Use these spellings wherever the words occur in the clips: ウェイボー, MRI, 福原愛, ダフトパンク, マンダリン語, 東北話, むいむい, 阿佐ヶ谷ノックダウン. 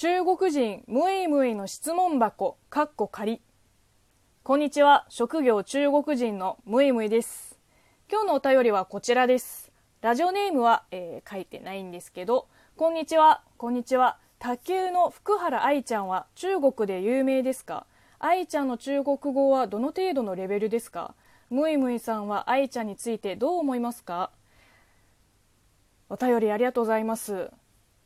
中国人ムイムイの質問箱かっこ仮。こんにちは、職業中国人のムイムイです。今日のお便りはこちらです。ラジオネームは、書いてないんですけど、こんにちは。卓球の福原愛ちゃんは中国で有名ですか？愛ちゃんの中国語はどの程度のレベルですか？ムイムイさんは愛ちゃんについてどう思いますか？お便りありがとうございます。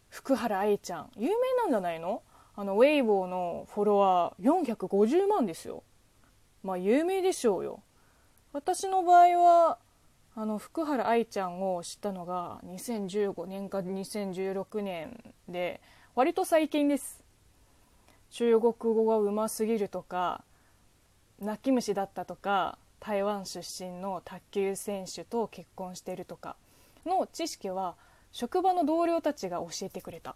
福原愛ちゃん有名なんじゃないの？ウェイボーのフォロワー450万ですよ。まあ有名でしょうよ。私の場合は福原愛ちゃんを知ったのが2015年か2016年で、割と最近です。中国語がうますぎるとか、泣き虫だったとか、台湾出身の卓球選手と結婚してるとかの知識は職場の同僚たちが教えてくれた。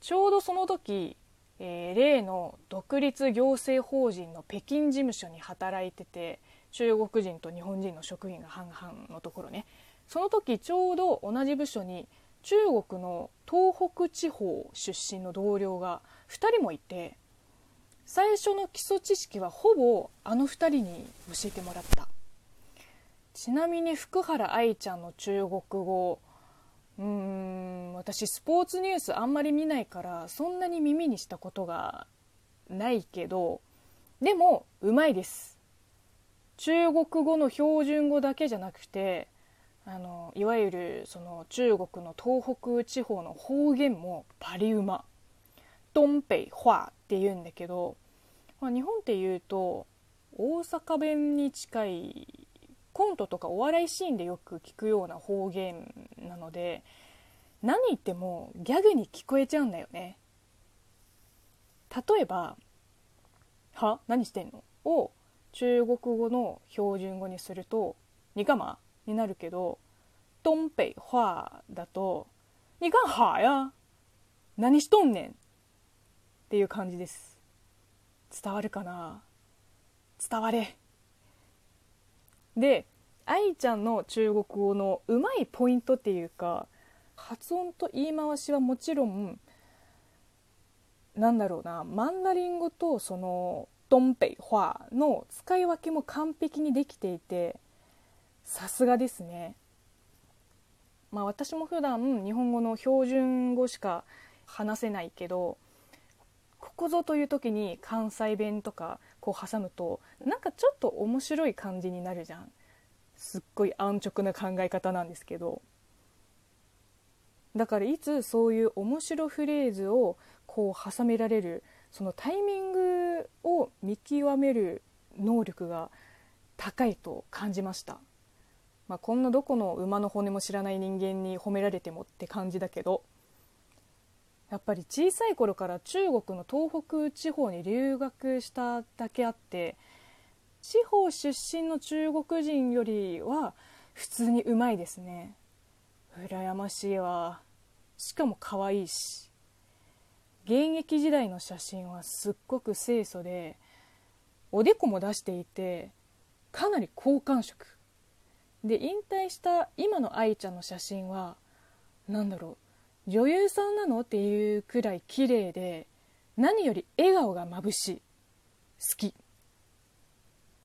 ちょうどその時、例の独立行政法人の北京事務所に働いてて、中国人と日本人の職員が半々のところね。その時ちょうど同じ部署に中国の東北地方出身の同僚が2人もいて、最初の基礎知識はほぼあの2人に教えてもらった。ちなみに福原愛ちゃんの中国語、私スポーツニュースあんまり見ないからそんなに耳にしたことがないけど、でもうまいです。中国語の標準語だけじゃなくて、いわゆるその中国の東北地方の方言もバリうま。東北話って言うんだけど、まあ、日本って言うと大阪弁に近いコントとかお笑いシーンでよく聞くような方言なので、何言ってもギャグに聞こえちゃうんだよね。例えばは何してんのを中国語の標準語にするとにかまになるけど、東北話だとにかんはや何しとんねんっていう感じです。伝わるかな？伝われ。で、愛ちゃんの中国語のうまいポイントっていうか、発音と言い回しはもちろん、なんだろうな、マンダリン語とその東北話の使い分けも完璧にできていて、さすがですね。まあ私も普段日本語の標準語しか話せないけど、ここぞという時に関西弁とかこう挟むとなんかちょっと面白い感じになるじゃん。すっごい安直な考え方なんですけど、だからいつそういう面白フレーズをこう挟められる、そのタイミングを見極める能力が高いと感じました。まあ、こんなどこの馬の骨も知らない人間に褒められてもって感じだけど、やっぱり小さい頃から中国の東北地方に留学しただけあって、地方出身の中国人よりは普通にうまいですね。羨ましいわ。しかも可愛いし、現役時代の写真はすっごく清楚で、おでこも出していてかなり好感触で、引退した今の愛ちゃんの写真はなんだろう、女優さんなのっていうくらい綺麗で、何より笑顔がまぶしい。好き。